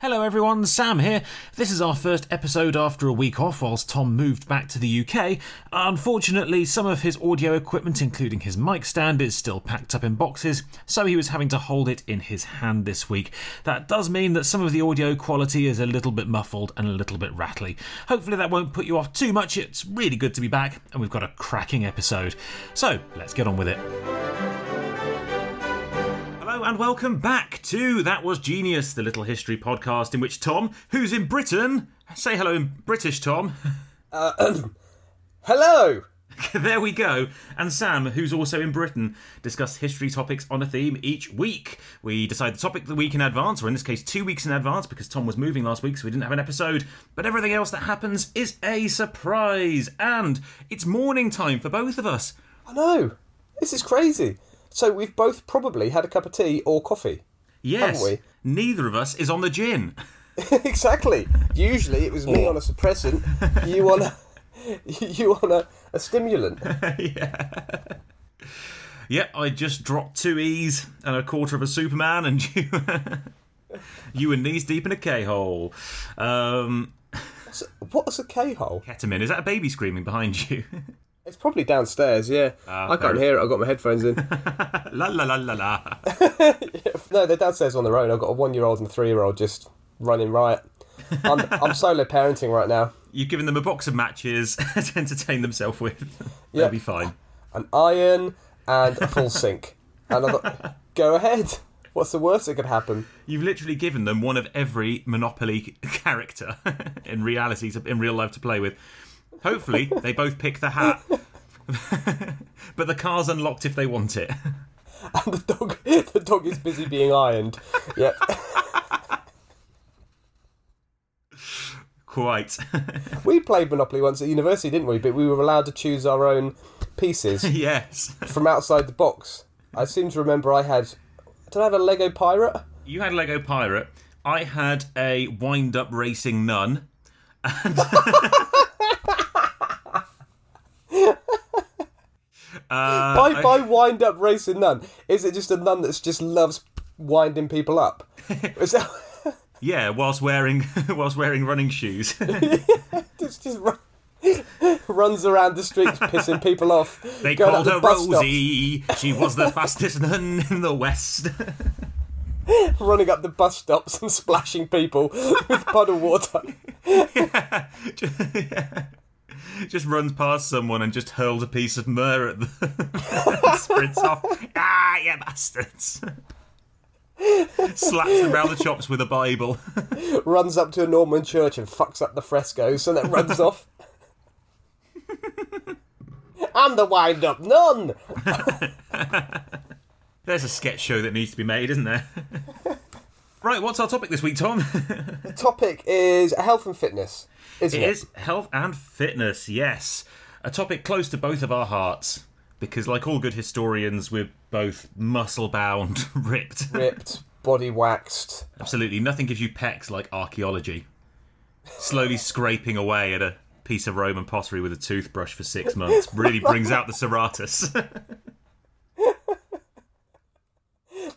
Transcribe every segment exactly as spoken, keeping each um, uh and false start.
Hello everyone, Sam here. This is our first episode after a week off whilst Tom moved back to the U K. Unfortunately, some of his audio equipment, including his mic stand, is still packed up in boxes, so he was having to hold it in his hand this week. That does mean that some of the audio quality is a little bit muffled and a little bit rattly. Hopefully that won't put you off too much. It's really good to be back, and we've got a cracking episode. So, let's get on with it. And welcome back to That Was Genius, the little history podcast in which Tom, who's in Britain... Say hello in British, Tom. Uh, hello! There we go. And Sam, who's also in Britain, discuss history topics on a theme each week. We decide the topic the week in advance, or in this case two weeks in advance, because Tom was moving last week so we didn't have an episode. But everything else that happens is a surprise. And it's morning time for both of us. I know. This is crazy. So we've both probably had a cup of tea or coffee, yes, haven't we? Neither of us is on the gin. Exactly. Usually it was me on a suppressant, you on a, you on a, a stimulant. Yeah. Yeah, I just dropped two E's and a quarter of a Superman, and you, you were knees deep in a K-hole. Um, what's a, what's a K-hole? Ketamine. Is that a baby screaming behind you? It's probably downstairs, yeah. Uh, I can't hear it. I've got my headphones in. La la la la la. No, they're downstairs on their own. I've got a one-year-old and a three-year-old just running riot. I'm, I'm solo parenting right now. You've given them a box of matches to entertain themselves with. Yeah. They'll be fine. An iron and a full sink. And I thought, go ahead. What's the worst that could happen? You've literally given them one of every Monopoly character in reality, to, in real life, to play with. Hopefully, they both pick the hat. But the car's unlocked if they want it. And the dog the dog is busy being ironed. Yep. Quite. We played Monopoly once at university, didn't we? But we were allowed to choose our own pieces. Yes. From outside the box. I seem to remember I had... Did I have a Lego Pirate? You had a Lego Pirate. I had a wind-up racing nun. And... Uh, by by wind up racing nun, is it just a nun that just loves winding people up? Is that... Yeah, whilst wearing whilst wearing running shoes. Yeah, just just run, runs around the streets pissing people off. They called her Rosie. Stops. She was the fastest nun in the West. Running up the bus stops and splashing people with puddle water. Yeah. Yeah. Just runs past someone and just hurls a piece of myrrh at them. Sprints off. Ah, you bastards. Slaps them round the chops with a Bible. Runs up to a Norman church and fucks up the frescoes and then runs off. I'm the wind-up nun! There's a sketch show that needs to be made, isn't there? Right, what's our topic this week, Tom? The topic is health and fitness. Isn't it, it is health and fitness, yes. A topic close to both of our hearts, because like all good historians, we're both muscle-bound, ripped. Ripped, body-waxed. Absolutely. Nothing gives you pecs like archaeology. Slowly scraping away at a piece of Roman pottery with a toothbrush for six months really brings out the serratus.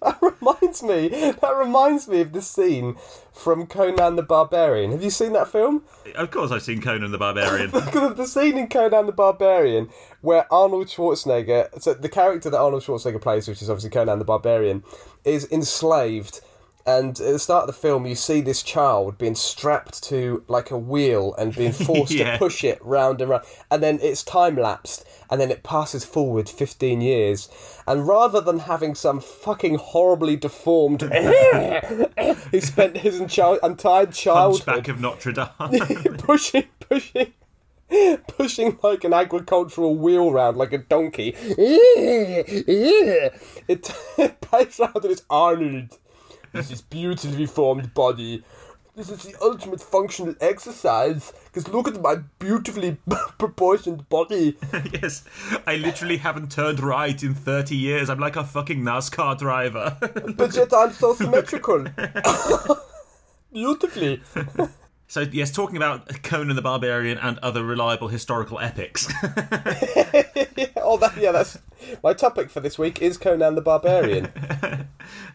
That reminds me. That reminds me of the scene from Conan the Barbarian. Have you seen that film? Of course, I've seen Conan the Barbarian. the, the scene in Conan the Barbarian where Arnold Schwarzenegger, so the character that Arnold Schwarzenegger plays, which is obviously Conan the Barbarian, is enslaved. And at the start of the film, you see this child being strapped to like a wheel and being forced yeah. to push it round and round. And then it's time-lapsed, and then it passes forward fifteen years. And rather than having some fucking horribly deformed... he spent his enchi- entire childhood... Hunchback of Notre Dame. pushing, pushing, pushing like an agricultural wheel round, like a donkey. It pays round and it's Arnold. This is beautifully formed body. This is the ultimate functional exercise. Because look at my beautifully proportioned body. Yes, I literally haven't turned right in thirty years. I'm like a fucking NASCAR driver. But yet I'm so symmetrical. Beautifully. So, yes, talking about Conan the Barbarian and other reliable historical epics. yeah, oh, that, yeah, that's my topic for this week is Conan the Barbarian.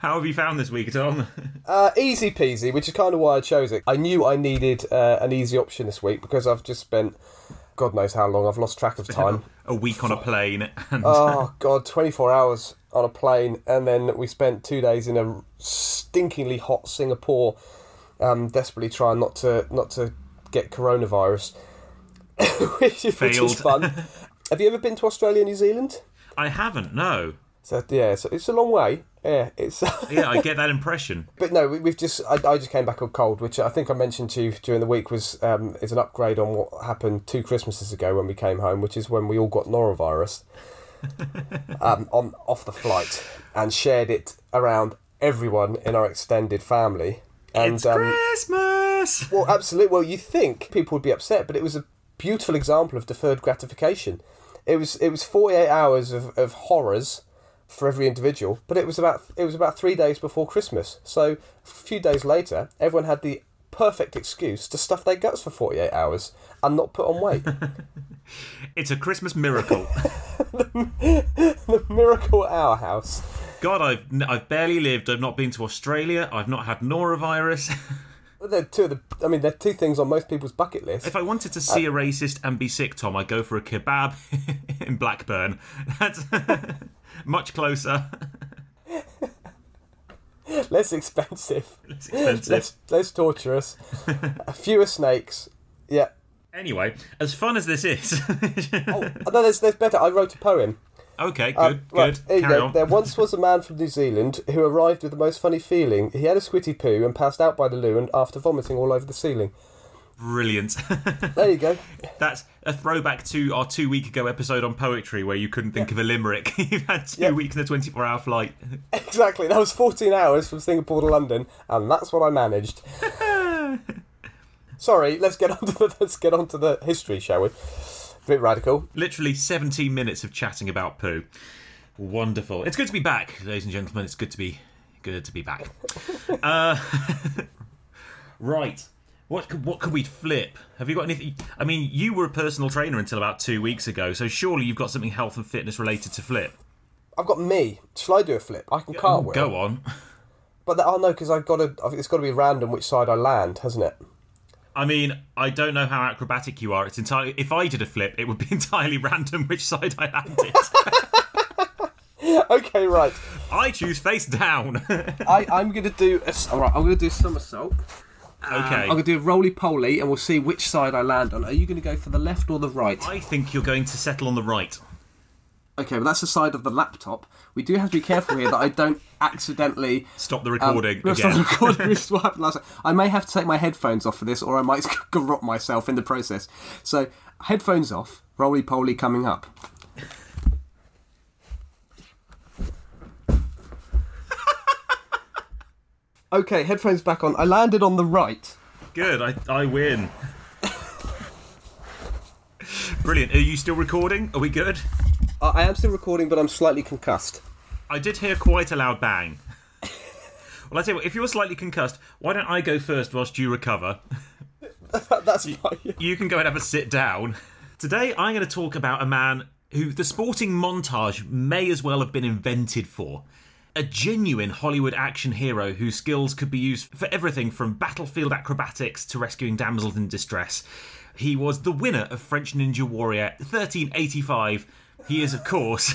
How have you found this week, Tom? uh, easy peasy, which is kind of why I chose it. I knew I needed uh, an easy option this week because I've just spent God knows how long. I've lost track of time. A week on a plane. And oh, God, twenty-four hours on a plane. And then we spent two days in a stinkingly hot Singapore, um, desperately trying not to not to get coronavirus, which, which is fun. Have you ever been to Australia, New Zealand? I haven't, no. So yeah, so it's a long way. Yeah, it's yeah, I get that impression. But no, we've just I, I just came back on cold, which I think I mentioned to you during the week was um, is an upgrade on what happened two Christmases ago when we came home, which is when we all got norovirus um, on off the flight and shared it around everyone in our extended family. And, it's um, Christmas. Well, absolutely. Well, you think people would be upset, but it was a beautiful example of deferred gratification. It was it was forty-eight hours of, of horrors for every individual, but it was about it was about three days before Christmas. So a few days later, everyone had the perfect excuse to stuff their guts for forty-eight hours and not put on weight. It's a Christmas miracle. the, the miracle at our house. God, I've I've barely lived. I've not been to Australia. I've not had norovirus. They're two of the, I mean, they're two things on most people's bucket list. If I wanted to see uh, a racist and be sick, Tom, I'd go for a kebab in Blackburn. That's much closer. Less expensive. Less expensive. Less, less torturous. Fewer snakes. Yeah. Anyway, as fun as this is... oh, no, there's, there's better. I wrote a poem. Okay, good, um, right, good. There, Carry go. on. There once was a man from New Zealand who arrived with the most funny feeling. He had a squitty poo and passed out by the loo and after vomiting all over the ceiling. Brilliant. There you go. That's a throwback to our two week ago episode on poetry where you couldn't think yeah. of a limerick. You had two yeah. weeks in a twenty-four hour flight. Exactly. That was fourteen hours from Singapore to London, and that's what I managed. Sorry, let's get on to the, let's get on to the history, shall we? A bit radical. Literally seventeen minutes of chatting about poo. Wonderful. It's good to be back, ladies and gentlemen. It's good to be good to be back. uh, right. What what could we flip? Have you got anything? I mean, you were a personal trainer until about two weeks ago, so surely you've got something health and fitness related to flip. I've got me. Shall I do a flip? I can cartwheel. Go on. But the, oh no, because I've got to. I think it's got to be random which side I land, hasn't it? I mean, I don't know how acrobatic you are. It's entirely. If I did a flip, it would be entirely random which side I landed. Okay, right. I choose face down. I, I'm going to do. A, all right, I'm going to do a somersault. Okay. Um, I'm going to do a roly-poly, and we'll see which side I land on. Are you going to go for the left or the right? I think you're going to settle on the right. Okay, well, that's the side of the laptop. We do have to be careful here that I don't accidentally... Stop the recording um, again. Stop the recording. This is what happened last time. I may have to take my headphones off for this, or I might garrot myself in the process. So, headphones off, roly-poly coming up. Okay, headphones back on. I landed on the right. Good, I, I win. Brilliant. Are you still recording? Are we good? I am still recording, but I'm slightly concussed. I did hear quite a loud bang. Well, I tell you what, if you're slightly concussed, why don't I go first whilst you recover? That's you, fine. Yeah. You can go and have a sit down. Today, I'm going to talk about a man who the sporting montage may as well have been invented for. A genuine Hollywood action hero whose skills could be used for everything from battlefield acrobatics to rescuing damsels in distress. He was the winner of French Ninja Warrior thirteen eighty-five... He is, of course,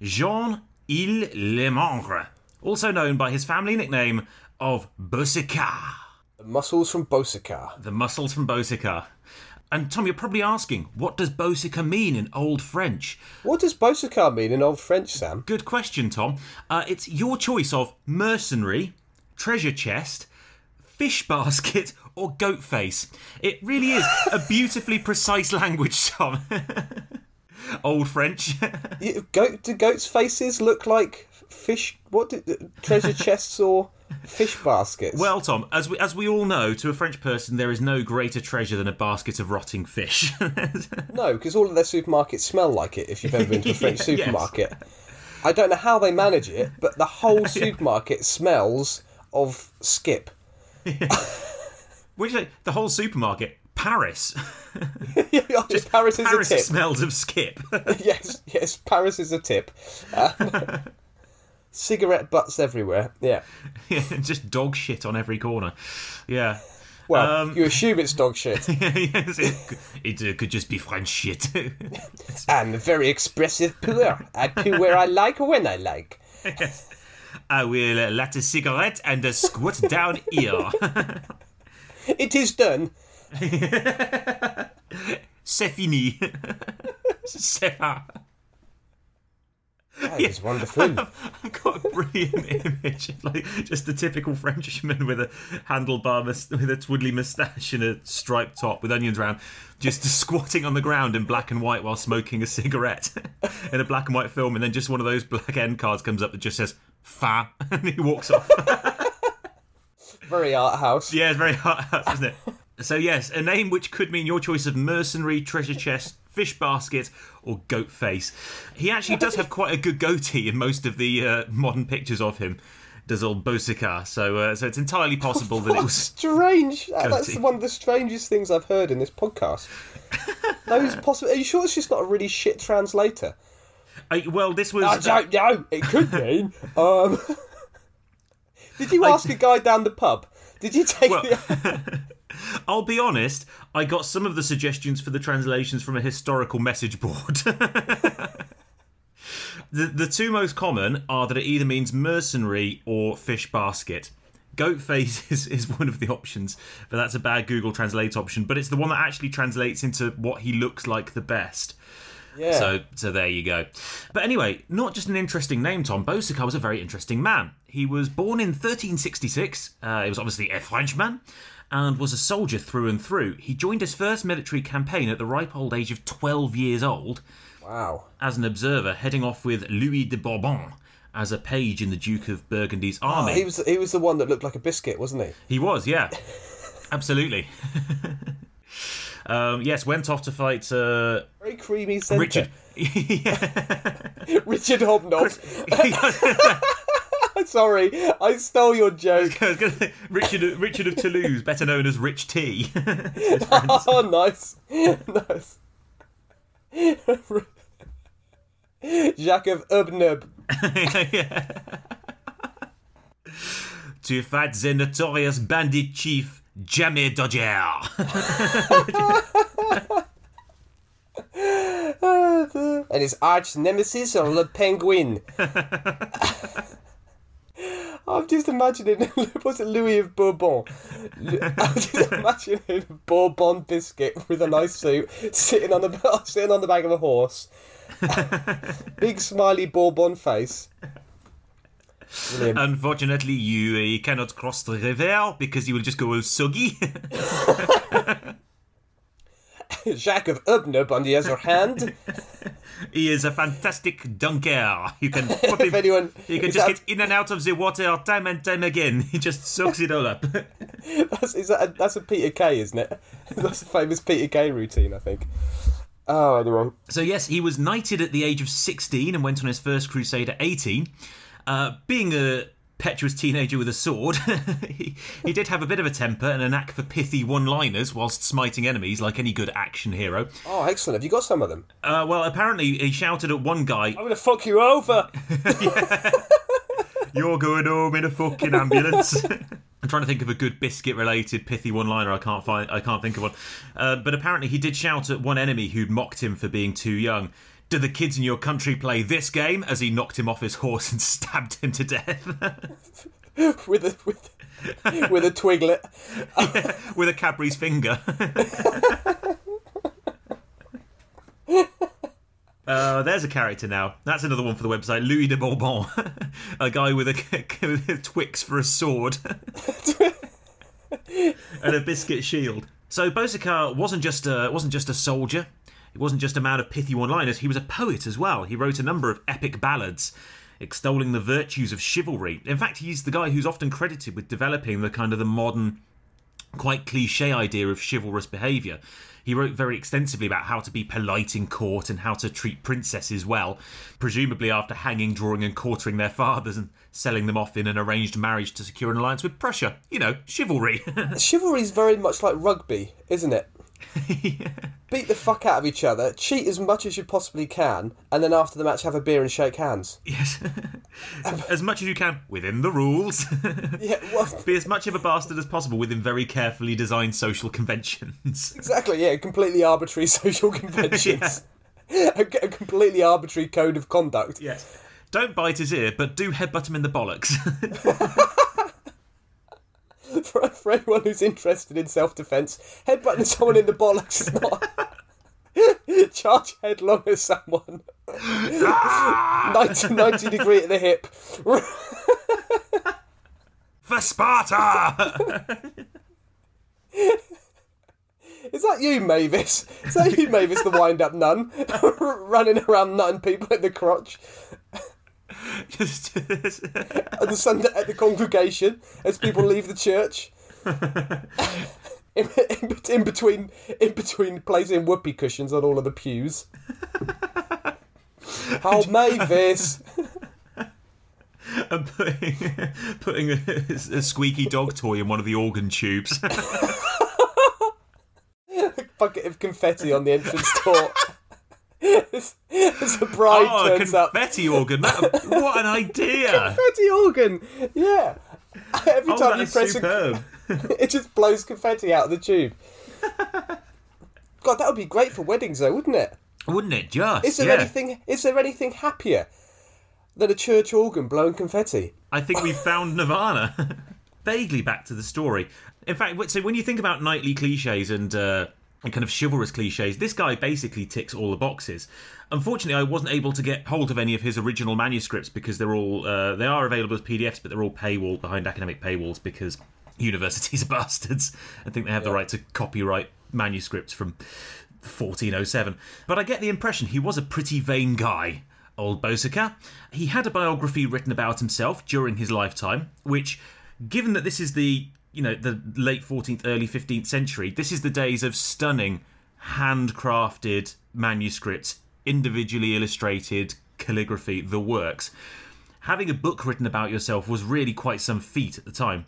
Jean-Ile-Lemandre, also known by his family nickname of Boucicaut. The muscles from Boucicaut. The muscles from Boucicaut. And Tom, you're probably asking, what does Boucicaut mean in Old French? What does Boucicaut mean in Old French, Sam? Good question, Tom. Uh, it's your choice of mercenary, treasure chest, fish basket, or goat face. It really is a beautifully precise language, Tom. Old French. you, goat, do goats' faces look like fish? What do, treasure chests or fish baskets? Well, Tom, as we as we all know, to a French person, there is no greater treasure than a basket of rotting fish. No, because all of their supermarkets smell like it. If you've ever been to a French yeah, supermarket, yes. I don't know how they manage it, but the whole supermarket smells of skip. Yeah. Which the whole supermarket. Paris. Just Paris is Paris a tip. Paris smells of skip. yes, yes, Paris is a tip. Um, Cigarette butts everywhere. Yeah. Yeah, just dog shit on every corner. Yeah. Well, um, you assume it's dog shit. Yes, it, it uh, could just be French shit. I'm a very expressive pooer. I poo where I like when I like. Yes. I will uh, light a cigarette and uh, squat down here. It is done. C'est fini. C'est pas. That yeah. is wonderful. I've got a brilliant image of like just the typical Frenchman with a handlebar, mus- with a twiddly moustache and a striped top with onions around, just squatting on the ground in black and white while smoking a cigarette in a black and white film, and then just one of those black end cards comes up that just says "fa" and he walks off. Very art house. Yeah, it's very art house, isn't it? So yes, a name which could mean your choice of mercenary, treasure chest, fish basket, or goat face. He actually does have quite a good goatee in most of the uh, modern pictures of him, does old Boucicaut. So, uh, so it's entirely possible oh, that it was strange. Goatee. That's one of the strangest things I've heard in this podcast. Those possible. Are you sure it's just not a really shit translator? Uh, well, this was. I don't know. It could mean. um... Did you ask I... a guy down the pub? Did you take? Well... the... I'll be honest, I got some of the suggestions for the translations from a historical message board. the, the two most common are that it either means mercenary or fish basket. Goatface is, is one of the options, but that's a bad Google Translate option. But it's the one that actually translates into what he looks like the best. Yeah. So, so there you go. But anyway, not just an interesting name, Tom. Boucicaut was a very interesting man. He was born in thirteen sixty-six. Uh, he was obviously a Frenchman, and was a soldier through and through. He joined his first military campaign at the ripe old age of twelve years old. Wow. As an observer, heading off with Louis de Bourbon as a page in the Duke of Burgundy's army. Oh, he was he was the one that looked like a biscuit, wasn't he? He was, yeah. Absolutely. Um, yes, went off to fight... Uh, Very creamy centre. Richard... Richard Hobnob. Sorry, I stole your joke. Richard Richard of Toulouse, better known as Rich T. Oh, nice. Nice. Jacques of Ubnub. Yeah. To fight the notorious bandit chief, Jamie Dodger. And his arch nemesis, Le Penguin. I'm just imagining, was it Louis of Bourbon? I'm just imagining a Bourbon biscuit with a nice suit sitting on the sitting on the back of a horse. Big smiley Bourbon face. Brilliant. Unfortunately, you, uh, you cannot cross the river because you will just go all soggy. Jacques of Ubnub, on the other hand... He is a fantastic dunker. You can put him, anyone, you can just that, get in and out of the water time and time again. He just soaks it all up. That's, is that a, that's a Peter Kay, isn't it? That's a famous Peter Kay routine, I think. Oh, anyway. So yes, he was knighted at the age of sixteen and went on his first crusade at eighteen. Uh, being a impetuous teenager with a sword, he, he did have a bit of a temper and a knack for pithy one-liners whilst smiting enemies like any good action hero. Oh, excellent. Have you got some of them? Uh, well, apparently he shouted at one guy... I'm going to fuck you over! You're going home in a fucking ambulance. I'm trying to think of a good biscuit-related pithy one-liner. I can't find. I can't think of one. Uh, but apparently he did shout at one enemy who mocked him for being too young. Do the kids in your country play this game? As he knocked him off his horse and stabbed him to death. with a with, with a twiglet. Yeah, with a Cadbury's finger. uh, there's a character now. That's another one for the website. Louis de Bourbon. A guy with a, with a Twix for a sword. And a biscuit shield. So Boucicaut wasn't just a, wasn't just a soldier. He wasn't just a man of pithy one-liners, he was a poet as well. He wrote a number of epic ballads, extolling the virtues of chivalry. In fact, he's the guy who's often credited with developing the kind of the modern, quite cliché idea of chivalrous behaviour. He wrote very extensively about how to be polite in court and how to treat princesses well, presumably after hanging, drawing and quartering their fathers and selling them off in an arranged marriage to secure an alliance with Prussia. You know, chivalry. Chivalry's very much like rugby, isn't it? Yeah. Beat the fuck out of each other, cheat as much as you possibly can, and then after the match have a beer and shake hands. Yes. As much as you can, within the rules. Yeah, well... Be as much of a bastard as possible within very carefully designed social conventions. Exactly, yeah, completely arbitrary social conventions. Yeah. a, a completely arbitrary code of conduct. Yes. Don't bite his ear, but do headbutt him in the bollocks. For, for anyone who's interested in self-defence, headbutting someone in the bollocks is not... Charge headlong at someone. ninety, ninety degree at the hip. For Sparta! Is that you, Mavis? Is that you, Mavis, the wind-up nun? Running around nutting people at the crotch? Just at the Sunday at the congregation as people leave the church, in, in, in between in between placing whoopee cushions on all of the pews. How Mavis! I'm putting putting a, a squeaky dog toy in one of the organ tubes. A bucket of confetti on the entrance door. As a bride oh, turns up. Oh, a confetti organ. That, what an idea. Confetti organ. Yeah. Every oh, time you press superb. A... It just blows confetti out of the tube. God, that would be great for weddings though, wouldn't it? Wouldn't it just? Is there, yeah. anything, is there anything happier than a church organ blowing confetti? I think we've found Nirvana. Vaguely back to the story. In fact, so when you think about knightly cliches and... Uh, and kind of chivalrous cliches, this guy basically ticks all the boxes. Unfortunately, I wasn't able to get hold of any of his original manuscripts because they're all uh, they are available as P D Fs, but they're all paywalled behind academic paywalls because universities are bastards. I think they have yeah. the right to copyright manuscripts from fourteen oh seven. But I get the impression he was a pretty vain guy, old Boucicaut. He had a biography written about himself during his lifetime, which, given that this is the you know, the late fourteenth, early fifteenth century, this is the days of stunning, handcrafted manuscripts, individually illustrated, calligraphy, the works. Having a book written about yourself was really quite some feat at the time.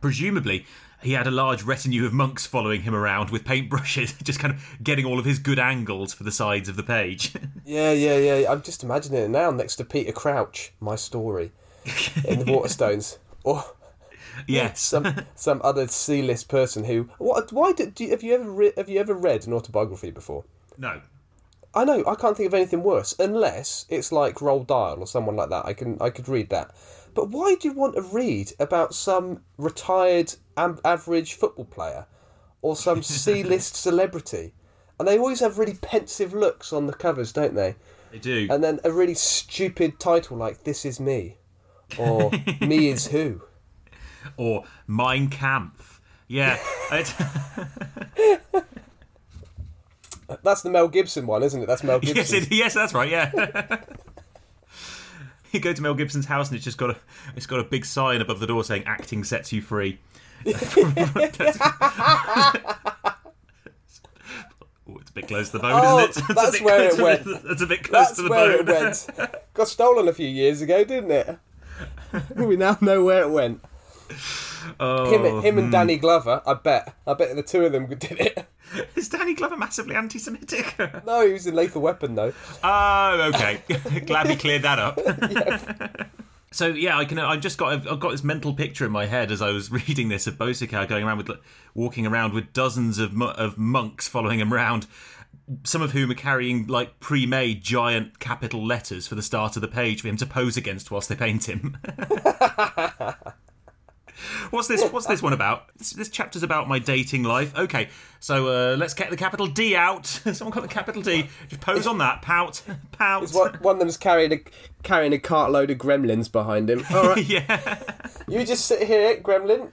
Presumably, he had a large retinue of monks following him around with paintbrushes, just kind of getting all of his good angles for the sides of the page. Yeah, yeah, yeah. I'm just imagining it now next to Peter Crouch, my story, in the Waterstones. Or... Yes, some some other C-list person who. What? Why do, do you, have you ever re, have you ever read an autobiography before? No, I know I can't think of anything worse unless it's like Roald Dahl or someone like that. I can I could read that, but why do you want to read about some retired am, average football player or some C-list celebrity? And they always have really pensive looks on the covers, don't they? They do, and then a really stupid title like "This Is Me" or "Me Is Who." Or Mein Kampf. Yeah. That's the Mel Gibson one, isn't it? That's Mel Gibson. Yes, it, yes that's right, yeah. You go to Mel Gibson's house and it's just got a, it's got a big sign above the door saying, acting sets you free. Oh, it's a bit close to the bone, oh, isn't it? That's where it went. That's a bit close to the bone. That's where it went. Got stolen a few years ago, didn't it? We now know where it went. Oh, him, him and Danny Glover, I bet. I bet the two of them did it. Is Danny Glover massively anti-Semitic? No, he was in Lethal Weapon, though. Oh, okay. Glad we cleared that up. Yes. So yeah, I can. I just got. I've, I've got this mental picture in my head as I was reading this of Boucicaut going around with, walking around with dozens of of monks following him around. Some of whom are carrying like pre-made giant capital letters for the start of the page for him to pose against whilst they paint him. What's this? What's this one about? This, this chapter's about my dating life. Okay, so uh, let's get the capital D out. Someone got the capital D. Just pose on that. Pout, pout. What, one of them's carrying a carrying a cartload of gremlins behind him. All right. Yeah. You just sit here, gremlin,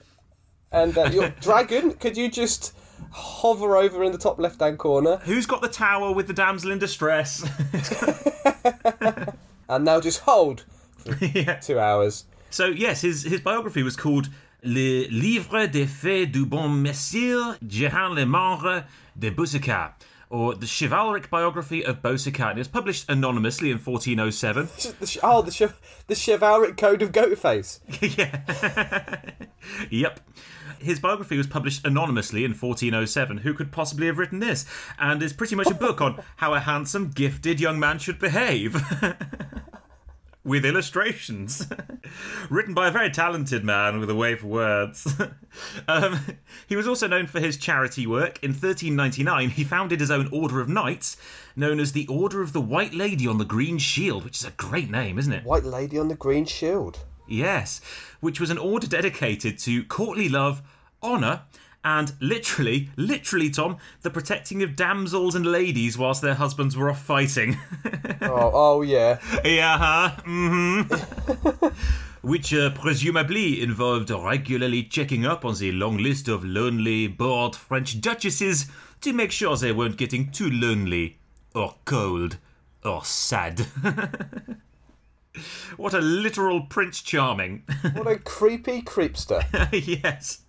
and uh, your dragon. Could you just hover over in the top left-hand corner? Who's got the tower with the damsel in distress? And now just hold for yeah. two hours. So, yes, his, his biography was called Le Livre des Faits du Bon Messire Jean-Ile-Lemandre de Boucicaut, or The Chivalric Biography of Boucicaut. And it was published anonymously in fourteen oh seven. Oh, the, ch- the Chivalric Code of Goatface. Yeah. Yep. his biography was published anonymously in fourteen oh seven. Who could possibly have written this? And is pretty much a book on how a handsome, gifted young man should behave. With illustrations. Written by a very talented man with a way for words. um, he was also known for his charity work. In thirteen ninety-nine, he founded his own Order of Knights, known as the Order of the White Lady on the Green Shield, which is a great name, isn't it? White Lady on the Green Shield. Yes, which was an order dedicated to courtly love, honour, and literally, literally, Tom, the protecting of damsels and ladies whilst their husbands were off fighting. oh, oh, yeah. Yeah, huh? Mm-hmm. Which uh, presumably involved regularly checking up on the long list of lonely, bored French duchesses to make sure they weren't getting too lonely, or cold, or sad. What a literal Prince Charming. What a creepy creepster. Yes.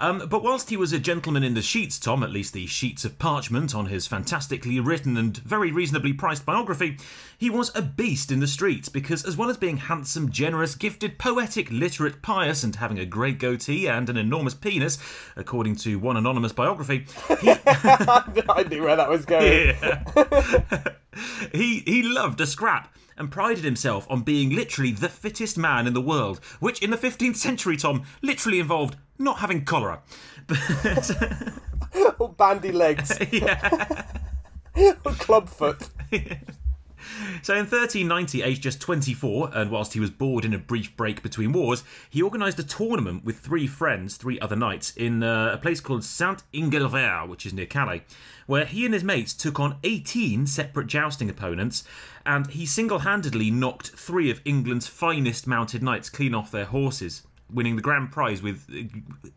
Um, but whilst he was a gentleman in the sheets, Tom, at least the sheets of parchment on his fantastically written and very reasonably priced biography, he was a beast in the streets because as well as being handsome, generous, gifted, poetic, literate, pious and having a great goatee and an enormous penis, according to one anonymous biography, he... I knew where that was going. Yeah. he, he loved a scrap and prided himself on being literally the fittest man in the world, which in the fifteenth century, Tom, literally involved not having cholera. Or bandy legs. Yeah. Or club foot. So in thirteen ninety, aged just twenty-four, and whilst he was bored in a brief break between wars, he organised a tournament with three friends, three other knights, in uh, a place called Saint-Ingelvert, which is near Calais, where he and his mates took on eighteen separate jousting opponents, and he single-handedly knocked three of England's finest mounted knights clean off their horses, winning the grand prize with,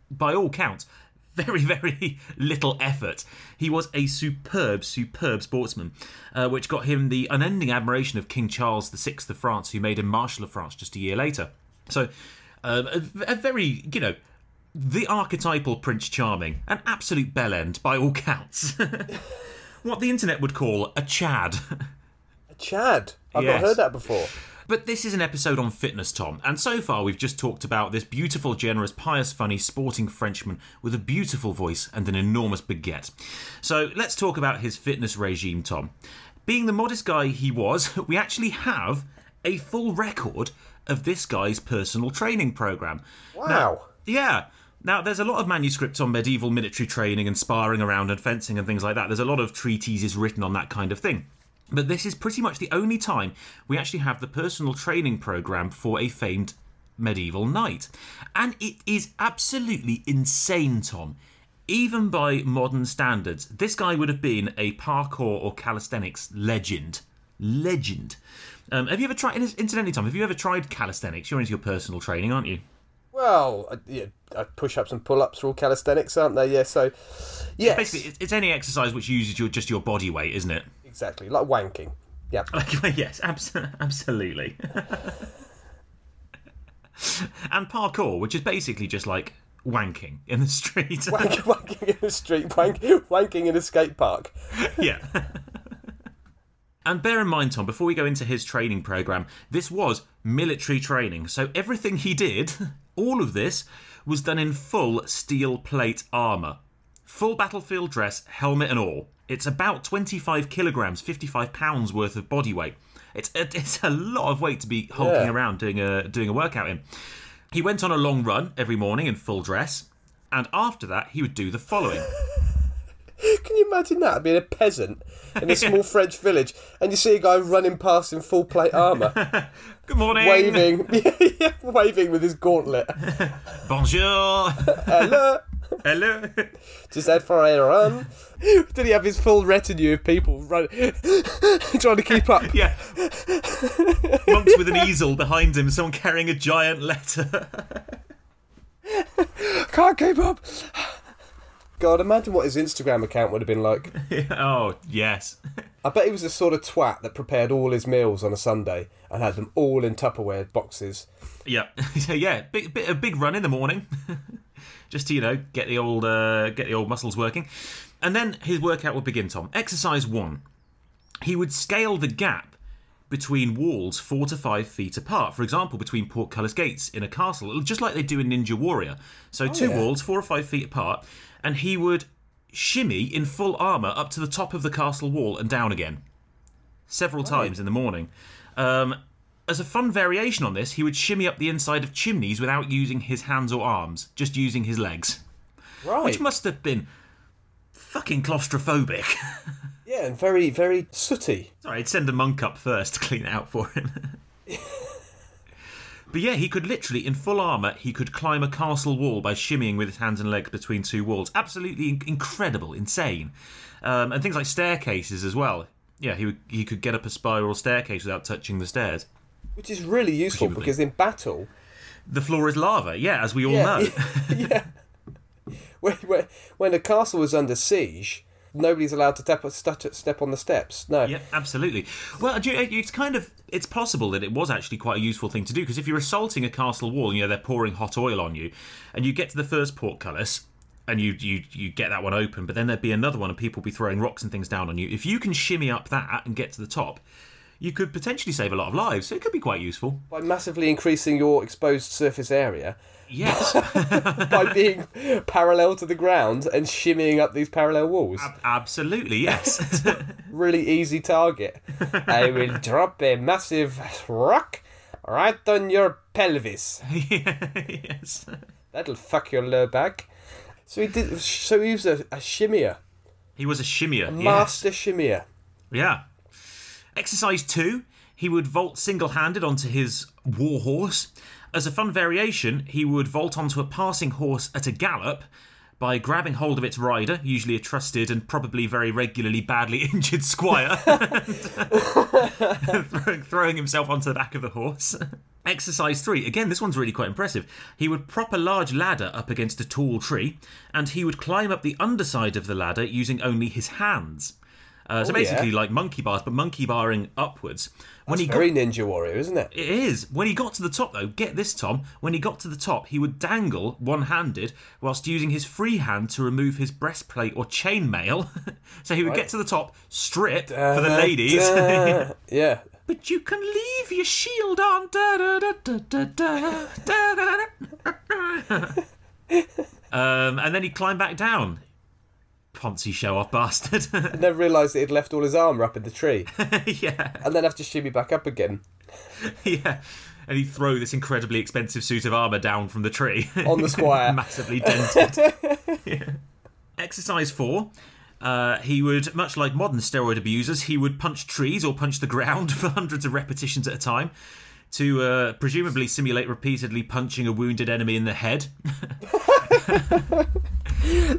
by all counts, very, very little effort. He was a superb, superb sportsman, uh, which got him the unending admiration of King Charles the sixth of France, who made him Marshal of France just a year later. So, uh, a, a very, you know, the archetypal Prince Charming. An absolute bellend, by all counts. What the internet would call a Chad. A Chad? I've yes. not heard that before. But this is an episode on fitness, Tom, and so far we've just talked about this beautiful, generous, pious, funny, sporting Frenchman with a beautiful voice and an enormous baguette. So let's talk about his fitness regime, Tom. Being the modest guy he was, we actually have a full record of this guy's personal training programme. Wow. Now, yeah. Now, there's a lot of manuscripts on medieval military training and sparring around and fencing and things like that. There's a lot of treatises written on that kind of thing. But this is pretty much the only time we actually have the personal training programme for a famed medieval knight. And it is absolutely insane, Tom. Even by modern standards, this guy would have been a parkour or calisthenics legend. Legend. Um, have you ever tried, incidentally, Tom, have you ever tried calisthenics? You're into your personal training, aren't you? Well, yeah, push-ups and pull-ups are all calisthenics, aren't they? Yeah, so, yes. It's basically, it's any exercise which uses your just your body weight, isn't it? Exactly, like wanking. Yeah. Like, yes, absolutely. And parkour, which is basically just like wanking in the street. Wank, wanking in the street, wank, wanking in a skate park. Yeah. And bear in mind, Tom, before we go into his training programme, this was military training. So everything he did, all of this, was done in full steel plate armour. Full battlefield dress, helmet and all. It's about twenty-five kilograms, fifty-five pounds worth of body weight. It's a, it's a lot of weight to be hulking yeah. around doing a doing a workout in. He went on a long run every morning in full dress, and after that he would do the following. Can you imagine that? Being a peasant in a small yeah. French village, and you see a guy running past in full plate armour. Good morning. Waving, waving with his gauntlet. Bonjour. Hello. Hello. Just out for a run. Did he have his full retinue of people running, trying to keep up? Yeah. Monks with an easel behind him, someone carrying a giant letter. Can't keep up. God, imagine what his Instagram account would have been like. Oh, yes. I bet he was the sort of twat that prepared all his meals on a Sunday and had them all in Tupperware boxes. Yeah, yeah. Big, big, a big run in the morning. Just to, you know, get the old uh, get the old muscles working. And then his workout would begin, Tom. Exercise one. He would scale the gap between walls four to five feet apart. For example, between portcullis gates in a castle, just like they do in Ninja Warrior. So oh, two yeah. walls, four or five feet apart, and he would shimmy in full armour up to the top of the castle wall and down again. Several oh. times in the morning. Um, as a fun variation on this, he would shimmy up the inside of chimneys without using his hands or arms, just using his legs. Right. Which must have been fucking claustrophobic. Yeah, and very, very sooty. Sorry, I'd send a monk up first to clean it out for him. But yeah, he could literally, in full armour, he could climb a castle wall by shimmying with his hands and legs between two walls. Absolutely in- incredible, insane. Um, and things like staircases as well. Yeah, he would, he could get up a spiral staircase without touching the stairs. Which is really useful, presumably, because in battle... the floor is lava, yeah, as we all yeah, know. Yeah. when, when, when a castle was under siege... nobody's allowed to step, step on the steps. No. Yeah, absolutely. Well, it's kind of it's possible that it was actually quite a useful thing to do, because if you're assaulting a castle wall, and, you know, they're pouring hot oil on you, and you get to the first portcullis and you you you get that one open, but then there'd be another one, and people would be throwing rocks and things down on you. If you can shimmy up that and get to the top, you could potentially save a lot of lives. So it could be quite useful by massively increasing your exposed surface area. Yes. By being parallel to the ground and shimmying up these parallel walls. A- absolutely, yes. Really easy target. I will drop a massive rock right on your pelvis. Yes. That'll fuck your low back. So he did. So he was a, a shimmier. He was a shimmier. A master yes. shimmier. Yeah. Exercise two. He would vault single-handed onto his war horse. As a fun variation, he would vault onto a passing horse at a gallop by grabbing hold of its rider, usually a trusted and probably very regularly badly injured squire, throwing, throwing himself onto the back of the horse. Exercise three. Again, this one's really quite impressive. He would prop a large ladder up against a tall tree, and he would climb up the underside of the ladder using only his hands. Uh, so oh, basically yeah. like monkey bars, but monkey barring upwards. When That's he very got... Ninja Warrior, isn't it? It is. When he got to the top, though, get this, Tom, when he got to the top, he would dangle one-handed whilst using his free hand to remove his breastplate or chainmail. So he would right. get to the top, strip da, for the ladies. Da, yeah. But you can leave your shield on. Da, da, da, da, da, da, da. um, and then he'd climb back down. Ponzi show-off bastard. I never realised that he'd left all his armour up in the tree. Yeah. And then have to shimmy back up again. Yeah. And he'd throw this incredibly expensive suit of armour down from the tree. On the squire. Massively dented. Yeah. Exercise four. Uh, he would, much like modern steroid abusers, he would punch trees or punch the ground for hundreds of repetitions at a time to uh, presumably simulate repeatedly punching a wounded enemy in the head.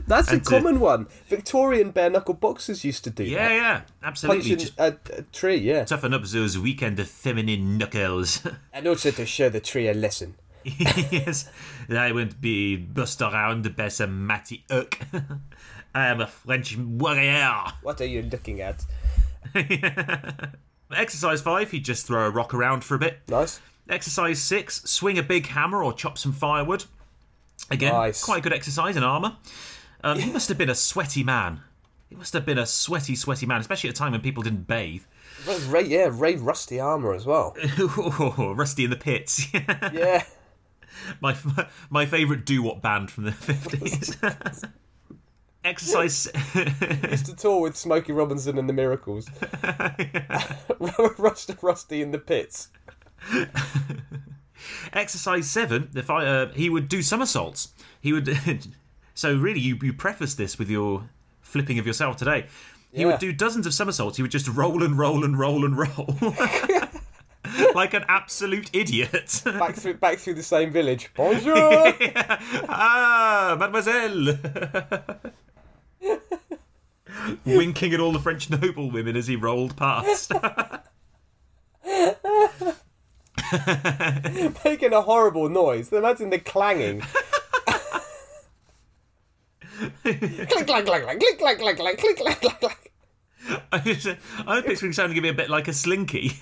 That's and a common to, one. Victorian bare-knuckle boxers used to do yeah, that. Yeah, yeah, absolutely. Punching a, a tree, yeah. Toughen up those weekend of feminine knuckles. And also to show the tree a lesson. Yes, I won't be bust around by some matty oak. I am a French warrior. What are you looking at? Exercise five, he'd just throw a rock around for a bit. Nice. Exercise six, swing a big hammer or chop some firewood. Again, nice. Quite a good exercise in armour. Um, he must have been a sweaty man. He must have been a sweaty, sweaty man, especially at a time when people didn't bathe. Ray, yeah, Ray rusty armour as well. Oh, rusty in the pits. Yeah. My my favourite doo-wop band from the fifties. Exercise. Used to tour with Smokey Robinson and the Miracles. Rusty, rusty in the pits. Exercise seven, if I, uh, he would do somersaults. He would. So really, you, you preface this with your flipping of yourself today. He yeah. would do dozens of somersaults. He would just roll and roll and roll and roll. Like an absolute idiot. Back through back through the same village. Bonjour. Yeah. Ah, mademoiselle. Winking at all the French noblewomen as he rolled past. Making a horrible noise. Imagine the clanging. Click, clack, clack, clack, click, clack, clack, clack, click, clack, clack, clack. I'm picturing sounding a bit, a bit like a slinky.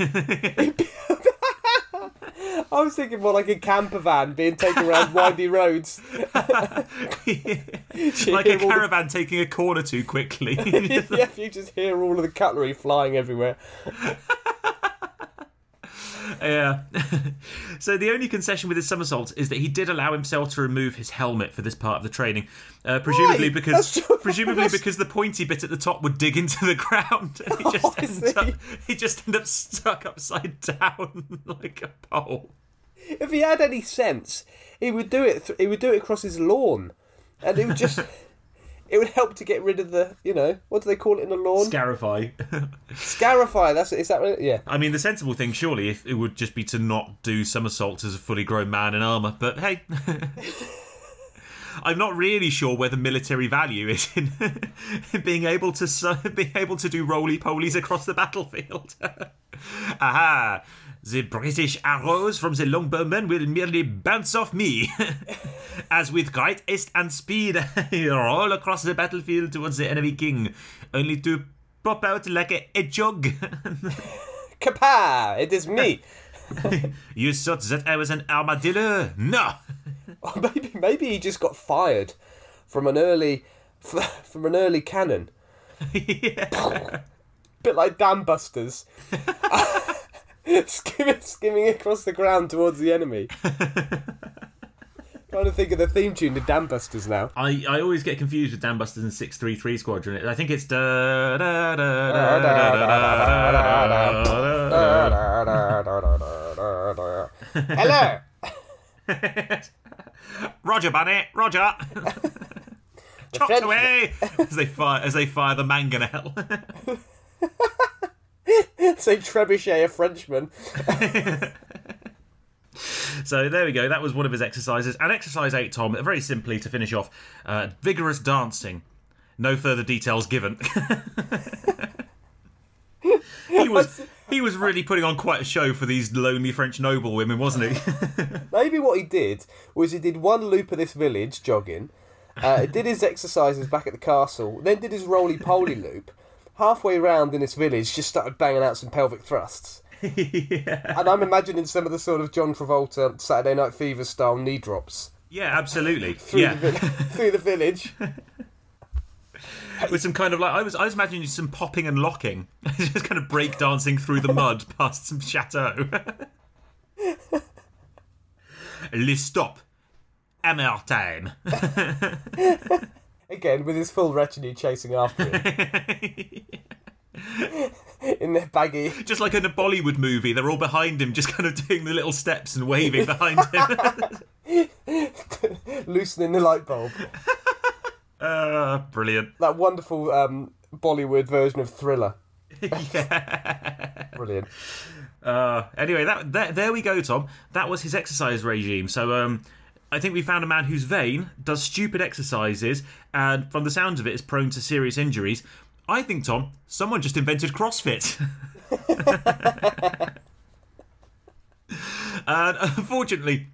I was thinking more like a camper van being taken around windy roads. Like a caravan the... taking a corner too quickly. Yeah, you just hear all of the cutlery flying everywhere. Yeah. So the only concession with his somersaults is that he did allow himself to remove his helmet for this part of the training, uh, presumably Why? because presumably because the pointy bit at the top would dig into the ground, and he just oh, ended up he just ended up stuck upside down like a pole. If he had any sense, he would do it. Th- he would do it across his lawn, and it would just. It would help to get rid of the, you know, what do they call it in the lawn? Scarify. Scarify, that's it. Is that right? Yeah. I mean, the sensible thing, surely, if it would just be to not do somersaults as a fully grown man in armour, but hey. I'm not really sure where the military value is in being able to being able to do roly-polies across the battlefield. Aha! The British arrows from the longbowmen will merely bounce off me, as with great haste and speed I roll across the battlefield towards the enemy king, only to pop out like a hedgehog. Kapah! It is me. You thought that I was an armadillo? No. Or maybe maybe he just got fired from an early from an early cannon. Yeah. Bit like Dam Busters. skimming, skimming across the ground towards the enemy. Trying to think of the theme tune to Dam Busters now. I, I always get confused with Dam Busters and six three three Squadron. I think it's da da da da da. Hello. Roger, Bunny, Roger. Chopped French... away as they fire as they fire the mangonel. Say Trebuchet, a Frenchman. So there we go. That was one of his exercises. And exercise eight, Tom, very simply to finish off, uh, vigorous dancing. No further details given. He was. He was really putting on quite a show for these lonely French noble women, wasn't he? Maybe what he did was he did one loop of this village jogging, uh, did his exercises back at the castle, then did his roly-poly loop, halfway round in this village just started banging out some pelvic thrusts. Yeah. And I'm imagining some of the sort of John Travolta, Saturday Night Fever style knee drops. Yeah, absolutely. through, yeah. The vi- through the village. With some kind of like, I was, I was imagining some popping and locking, just kind of break dancing through the mud past some chateau. Le stop, amer time. Again, with his full retinue chasing after him. In their baggy, just like in a Bollywood movie, they're all behind him, just kind of doing the little steps and waving behind him, loosening the light bulb. Uh, brilliant. That wonderful um, Bollywood version of Thriller. Yeah. Brilliant. Uh, anyway, that, that there we go, Tom. That was his exercise regime. So um, I think we found a man who's vain, does stupid exercises, and from the sounds of it is prone to serious injuries. I think, Tom, someone just invented CrossFit. And unfortunately,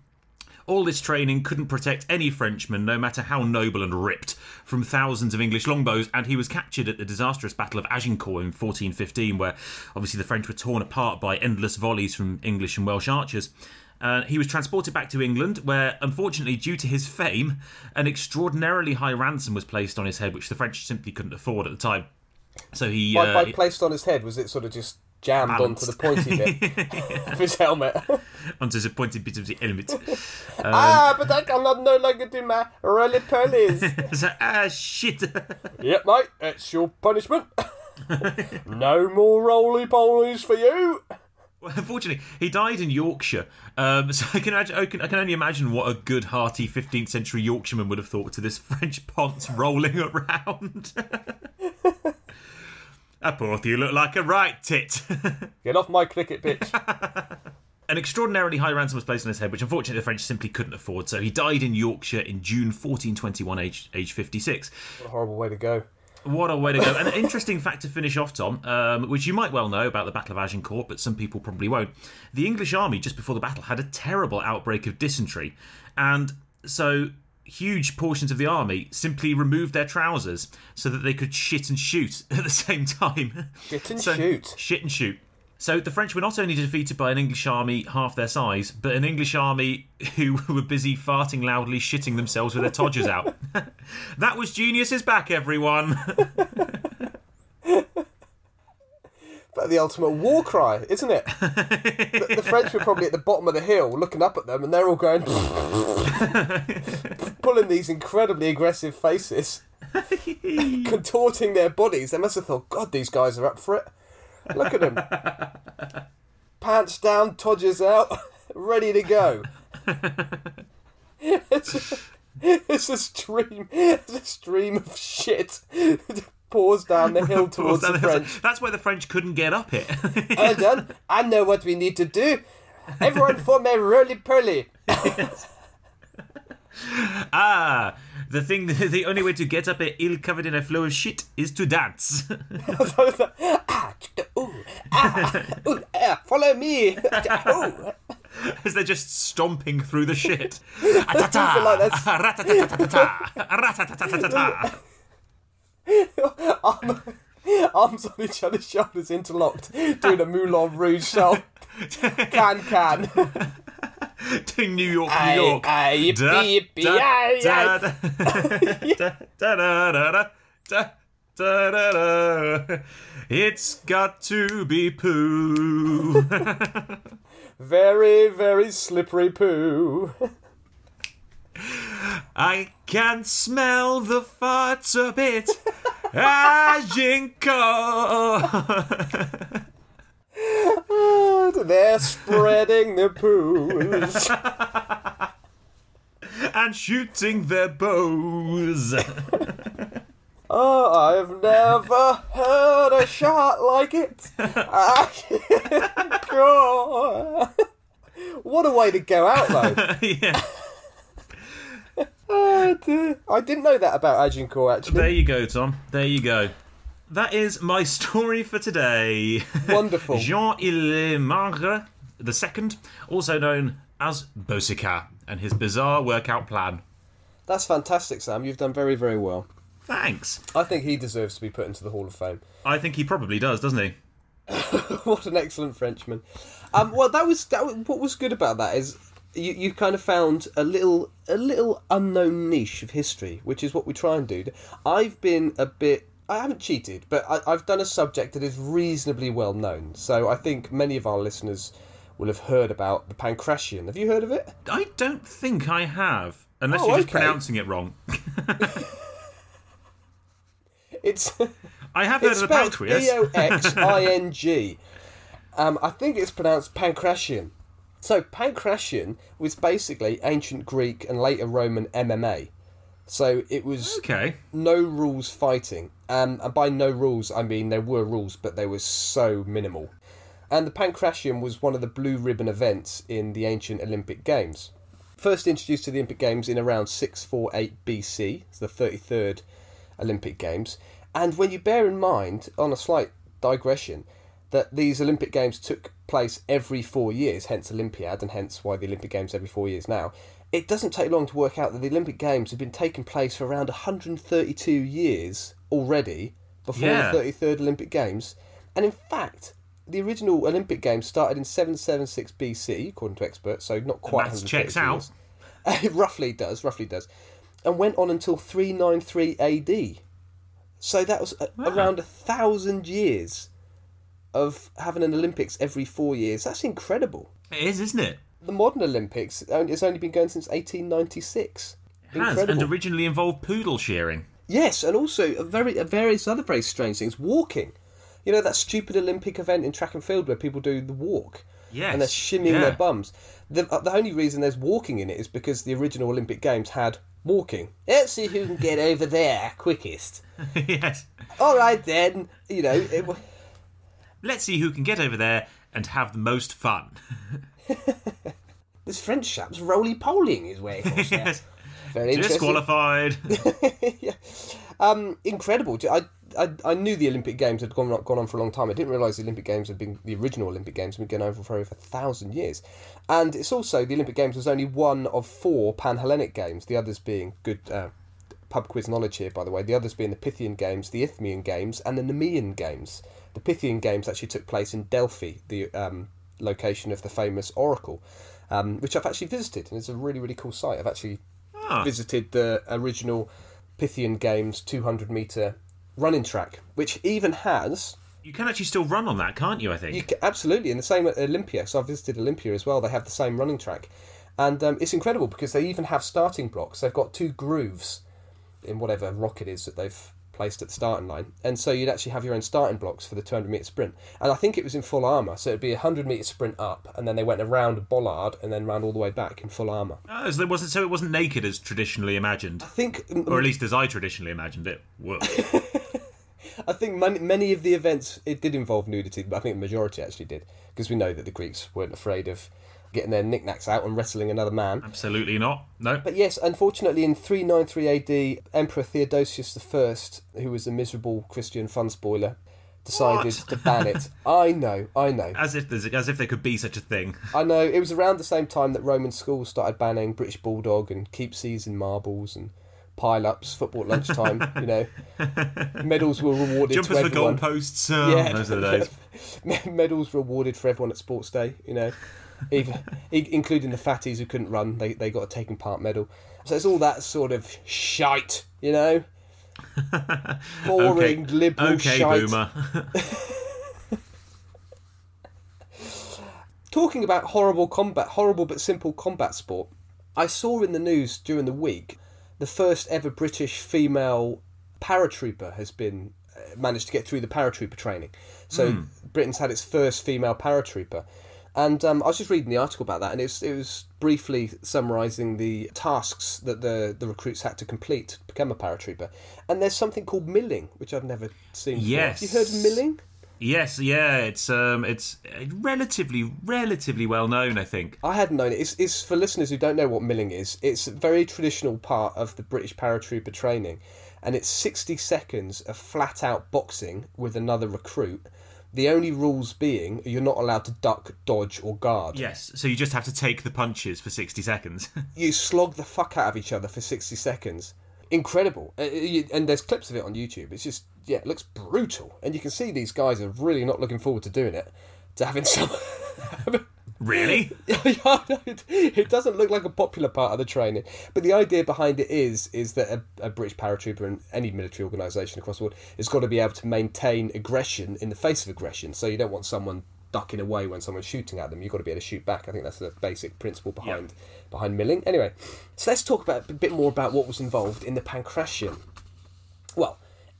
all this training couldn't protect any Frenchman, no matter how noble and ripped, from thousands of English longbows, and he was captured at the disastrous Battle of Agincourt in fourteen fifteen, where obviously the French were torn apart by endless volleys from English and Welsh archers. Uh, he was transported back to England, where, unfortunately, due to his fame, an extraordinarily high ransom was placed on his head, which the French simply couldn't afford at the time. So he... By, uh, by placed on his head, was it sort of just... jammed balanced. Onto the pointy bit of his helmet. Onto the pointy bit of the helmet. Um, ah, but I cannot no longer do my roly-polies. So, ah, shit. Yep, mate, it's your punishment. No more roly-polies for you. Well, unfortunately, he died in Yorkshire. Um, so I can, I can only imagine what a good, hearty fifteenth century Yorkshireman would have thought to this French ponce rolling around. Apporth, you look like a right tit. Get off my cricket pitch. An extraordinarily high ransom was placed on his head, which unfortunately the French simply couldn't afford, so he died in Yorkshire in June fourteen twenty-one, aged age fifty-six. What a horrible way to go. What a way to go. And an interesting fact to finish off, Tom, um, which you might well know about the Battle of Agincourt, but some people probably won't. The English army, just before the battle, had a terrible outbreak of dysentery, and so... huge portions of the army simply removed their trousers so that they could shit and shoot at the same time. Shit and so, shoot. Shit and shoot. So the French were not only defeated by an English army half their size, but an English army who were busy farting loudly, shitting themselves with their todgers out. That was Genius's back, everyone. But like the ultimate war cry, isn't it? the, the French were probably at the bottom of the hill looking up at them, and they're all going pulling these incredibly aggressive faces, contorting their bodies. They must have thought, God, these guys are up for it. Look at them. Pants down, todgers out, ready to go. it's, a, it's a stream it's a stream of shit that pours down the hill towards the French. That's why the French couldn't get up it. Hold on, I know what we need to do. Everyone form a roly-poly. Yes. Ah, the thing, the only way to get up a hill covered in a flow of shit is to dance. Ah, ooh, ah, ooh, ah, follow me. Ooh. As they're just stomping through the shit. Arms on each other's shoulders interlocked, doing a Moulin Rouge show. Can, can. To New York, New York. It's got to be poo. Very, very slippery poo. I can smell the farts a bit. Ajinko. They're spreading the poos and shooting their bows. Oh, I've never heard a shot like it. What a way to go out, though. Yeah. Oh, dear. I didn't know that about Agincourt, actually. There you go, Tom. There you go. That is my story for today. Wonderful. Jean-Ile-Lemandre the Second, also known as Boucicaut, and his bizarre workout plan. That's fantastic, Sam. You've done very, very well. Thanks. I think he deserves to be put into the Hall of Fame. I think he probably does, doesn't he? What an excellent Frenchman. Um, well, that was, that was what was good about that is you, you kind of found a little a little unknown niche of history, which is what we try and do. I've been a bit. I haven't cheated, but I, I've done a subject that is reasonably well known. So I think many of our listeners will have heard about the Pankration. Have you heard of it? I don't think I have, unless oh, you're just okay. pronouncing it wrong. It's. I have heard it's of the pancreas. B O X I N G. um, I think it's pronounced Pankration. So Pankration was basically ancient Greek and later Roman M M A. So it was okay. no rules fighting. Um, and by no rules, I mean there were rules, but they were so minimal. And the Pankration was one of the blue ribbon events in the ancient Olympic Games. First introduced to the Olympic Games in around six forty-eight B C, so the thirty-third Olympic Games. And when you bear in mind, on a slight digression, that these Olympic Games took place every four years, hence Olympiad, and hence why the Olympic Games every four years now, it doesn't take long to work out that the Olympic Games have been taking place for around one hundred thirty-two years already before yeah. the thirty-third Olympic Games. And in fact, the original Olympic Games started in seven seventy-six B C, according to experts, so not quite one hundred thirty checks years. Out. It roughly does, roughly does. And went on until three ninety-three A D. So that was a, wow. around a thousand years of having an Olympics every four years. That's incredible. It is, isn't it? The modern Olympics, it's only been going since eighteen ninety-six. It has, incredible. And originally involved poodle shearing. Yes, and also very various other very strange things. Walking. You know, that stupid Olympic event in track and field where people do the walk. Yes. And they're shimmying yeah. their bums. The, the only reason there's walking in it is because the original Olympic Games had walking. Let's see who can get over there quickest. Yes. All right, then. You know. It w- Let's see who can get over there and have the most fun. This French chap's roly-polying his way across there. Yes. Very disqualified. Yeah. Um, incredible. I, I I knew the Olympic Games had gone gone on for a long time. I didn't realise the Olympic Games had been the original Olympic Games had been going on for over a thousand years. And it's also the Olympic Games was only one of four Panhellenic Games. The others being good uh, pub quiz knowledge here, by the way. The others being the Pythian Games, the Isthmian Games, and the Nemean Games. The Pythian Games actually took place in Delphi, the um, location of the famous Oracle, um, which I've actually visited, and it's a really really cool site. I've actually ah. visited the original Pythian Games two hundred metre running track, which even has You can actually still run on that, can't you, I think? You can, absolutely, and the same at Olympia. So I visited Olympia as well. They have the same running track. And um, it's incredible because they even have starting blocks. They've got two grooves in whatever rock it is that they've placed at the starting line. And so you'd actually have your own starting blocks for the two hundred metre sprint. And I think it was in full armour. So it'd be a one hundred metre sprint up, and then they went around a bollard and then round all the way back in full armour. Oh, so, it wasn't, so it wasn't naked as traditionally imagined? I think... Or at least as I traditionally imagined it. Whoa. I think many of the events, it did involve nudity, but I think the majority actually did. Because we know that the Greeks weren't afraid of getting their knickknacks out and wrestling another man. Absolutely not, no. But yes, unfortunately in three ninety-three A D, Emperor Theodosius the First, who was a miserable Christian fun spoiler, decided what? to ban it. I know, I know. As if there's, as if there could be such a thing. I know, it was around the same time that Roman schools started banning British Bulldog and keepsies and marbles and pile-ups, football lunchtime, you know. Medals were rewarded Jumpers to everyone. Jumpers for goalposts. Oh, yeah. Those are the days. Medals rewarded for everyone at sports day, you know. Even, including the fatties who couldn't run, they they got a taking part medal. So it's all that sort of shite, you know? Boring, okay. liberal okay, shite. Okay, boomer. Talking about horrible combat, horrible but simple combat sport, I saw in the news during the week the first ever British female paratrooper has been uh, managed to get through the paratrooper training. So mm. Britain's had its first female paratrooper. And um, I was just reading the article about that, and it was, it was briefly summarising the tasks that the, the recruits had to complete to become a paratrooper. And there's something called milling, which I've never seen before. Yes. Have you heard of milling? Yes, yeah, it's um, it's relatively, relatively well known, I think. I hadn't known it. It's, it's for listeners who don't know what milling is. It's a very traditional part of the British paratrooper training, and it's sixty seconds of flat-out boxing with another recruit. The only rules being you're not allowed to duck, dodge, or guard. Yes, so you just have to take the punches for sixty seconds. You slog the fuck out of each other for sixty seconds. Incredible. And there's clips of it on YouTube. It's just, yeah, it looks brutal. And you can see these guys are really not looking forward to doing it, to having some... Really? It doesn't look like a popular part of the training. But the idea behind it is is that a, a British paratrooper and any military organisation across the world has got to be able to maintain aggression in the face of aggression. So you don't want someone ducking away when someone's shooting at them. You've got to be able to shoot back. I think that's the basic principle behind yeah. behind milling. Anyway, so let's talk about a bit more about what was involved in the Pankration. Well,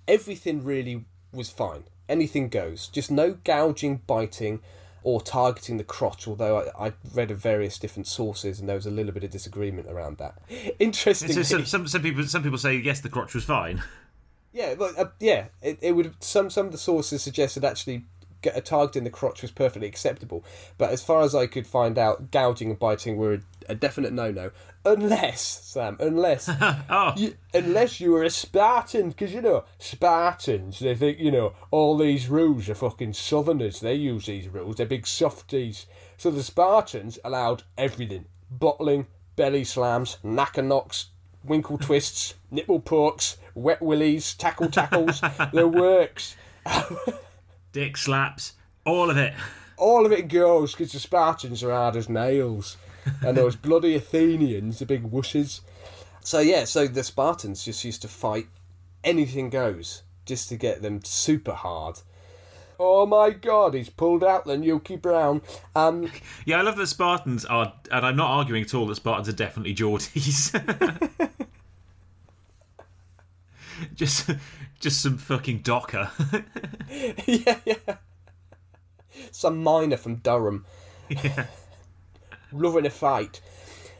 everything really was fine. Anything goes. Just no gouging, biting, or targeting the crotch, although I, I read of various different sources and there was a little bit of disagreement around that. Interestingly... So some, some, some, people, some people say, yes, the crotch was fine. Yeah, but, uh, yeah, it, it would. Some, some of the sources suggested actually get a targeting the crotch was perfectly acceptable, but as far as I could find out, gouging and biting were a, a definite no-no. Unless, Sam, unless... oh. you, unless you were a Spartan, because, you know, Spartans, they think, you know, all these rules are fucking southerners. They use these rules. They're big softies. So the Spartans allowed everything. Bottling, belly slams, knacker knocks, winkle twists, nipple pokes, wet willies, tackle tackles, the works. Dick slaps, all of it. All of it goes, because the Spartans are hard as nails. And those bloody Athenians, the big wushes. So, yeah, so the Spartans just used to fight anything goes just to get them super hard. Oh, my God, he's pulled out the Nuki Brown. Um, yeah, I love that Spartans are, and I'm not arguing at all that Spartans are definitely Geordies. just, just some fucking docker. yeah, yeah. Some miner from Durham. Yeah. Loving a fight.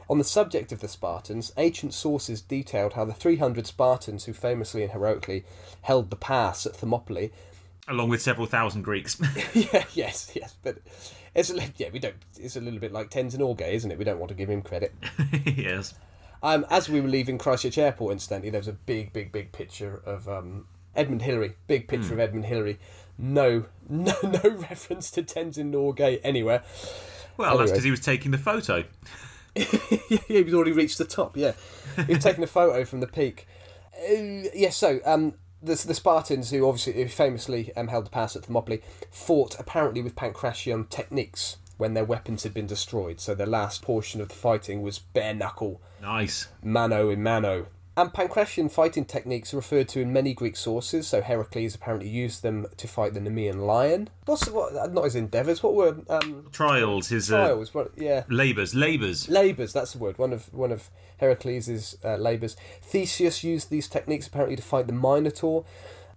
On the subject of the Spartans, ancient sources detailed how the three hundred Spartans who famously and heroically held the pass at Thermopylae, along with several thousand Greeks. yeah, yes, yes, but it's a, yeah, we don't. It's a little bit like Tenzing Norgay, isn't it? We don't want to give him credit. yes. Um, as we were leaving Christchurch Airport, incidentally, there was a big, big, big picture of um, Edmund Hillary. Big picture mm. of Edmund Hillary. No, no, no reference to Tenzing Norgay anywhere. Well, anyway. That's because he was taking the photo. yeah, he was already reached the top, yeah. He was taking a photo from the peak. Uh, yes, yeah, so um, the, the Spartans, who obviously famously um, held the pass at Thermopylae, fought apparently with Pankration techniques when their weapons had been destroyed. So their last portion of the fighting was bare knuckle. Nice. Mano in mano. And Pankration fighting techniques are referred to in many Greek sources, so Heracles apparently used them to fight the Nemean lion. What's what? Not his endeavours, what were... Um, trials, his... Trials, uh, what, yeah. Labours, labours. Labours, that's the word, one of one of Heracles' uh, labours. Theseus used these techniques apparently to fight the Minotaur,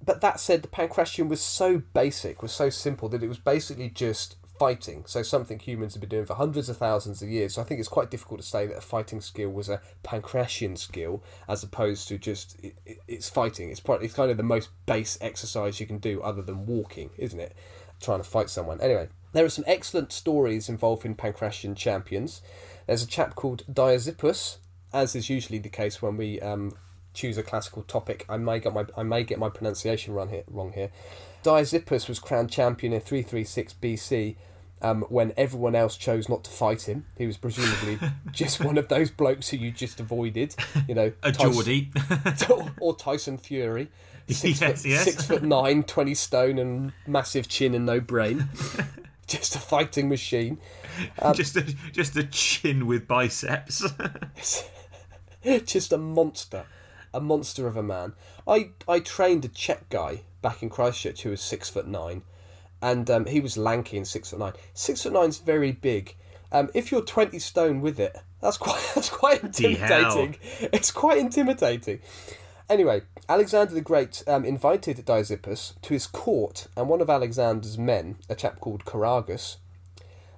but that said, the Pankration was so basic, was so simple, that it was basically just fighting, so something humans have been doing for hundreds of thousands of years. So I think it's quite difficult to say that a fighting skill was a Pankration skill, as opposed to just it, it, it's fighting. It's probably, it's kind of the most base exercise you can do, other than walking, isn't it? Trying to fight someone. Anyway, there are some excellent stories involving Pankration champions. There's a chap called Dioxippus, as is usually the case when we um, choose a classical topic. I may get my I may get my pronunciation wrong here. Wrong here. Dioxippus was crowned champion in three thirty-six B C um, when everyone else chose not to fight him. He was presumably just one of those blokes who you just avoided, you know, a Geordie Tyson, or Tyson Fury, six, yes, foot, yes. six foot nine, twenty stone, and massive chin and no brain, just a fighting machine, um, just a just a chin with biceps, just a monster, a monster of a man. I I trained a Czech guy back in Christchurch who was six foot nine, and um, he was lanky and six foot nine. Six foot nine's very big. Um, if you're twenty stone with it, that's quite that's quite intimidating. It's quite intimidating. Anyway, Alexander the Great um, invited Dioxippus to his court, and one of Alexander's men, a chap called Coragus,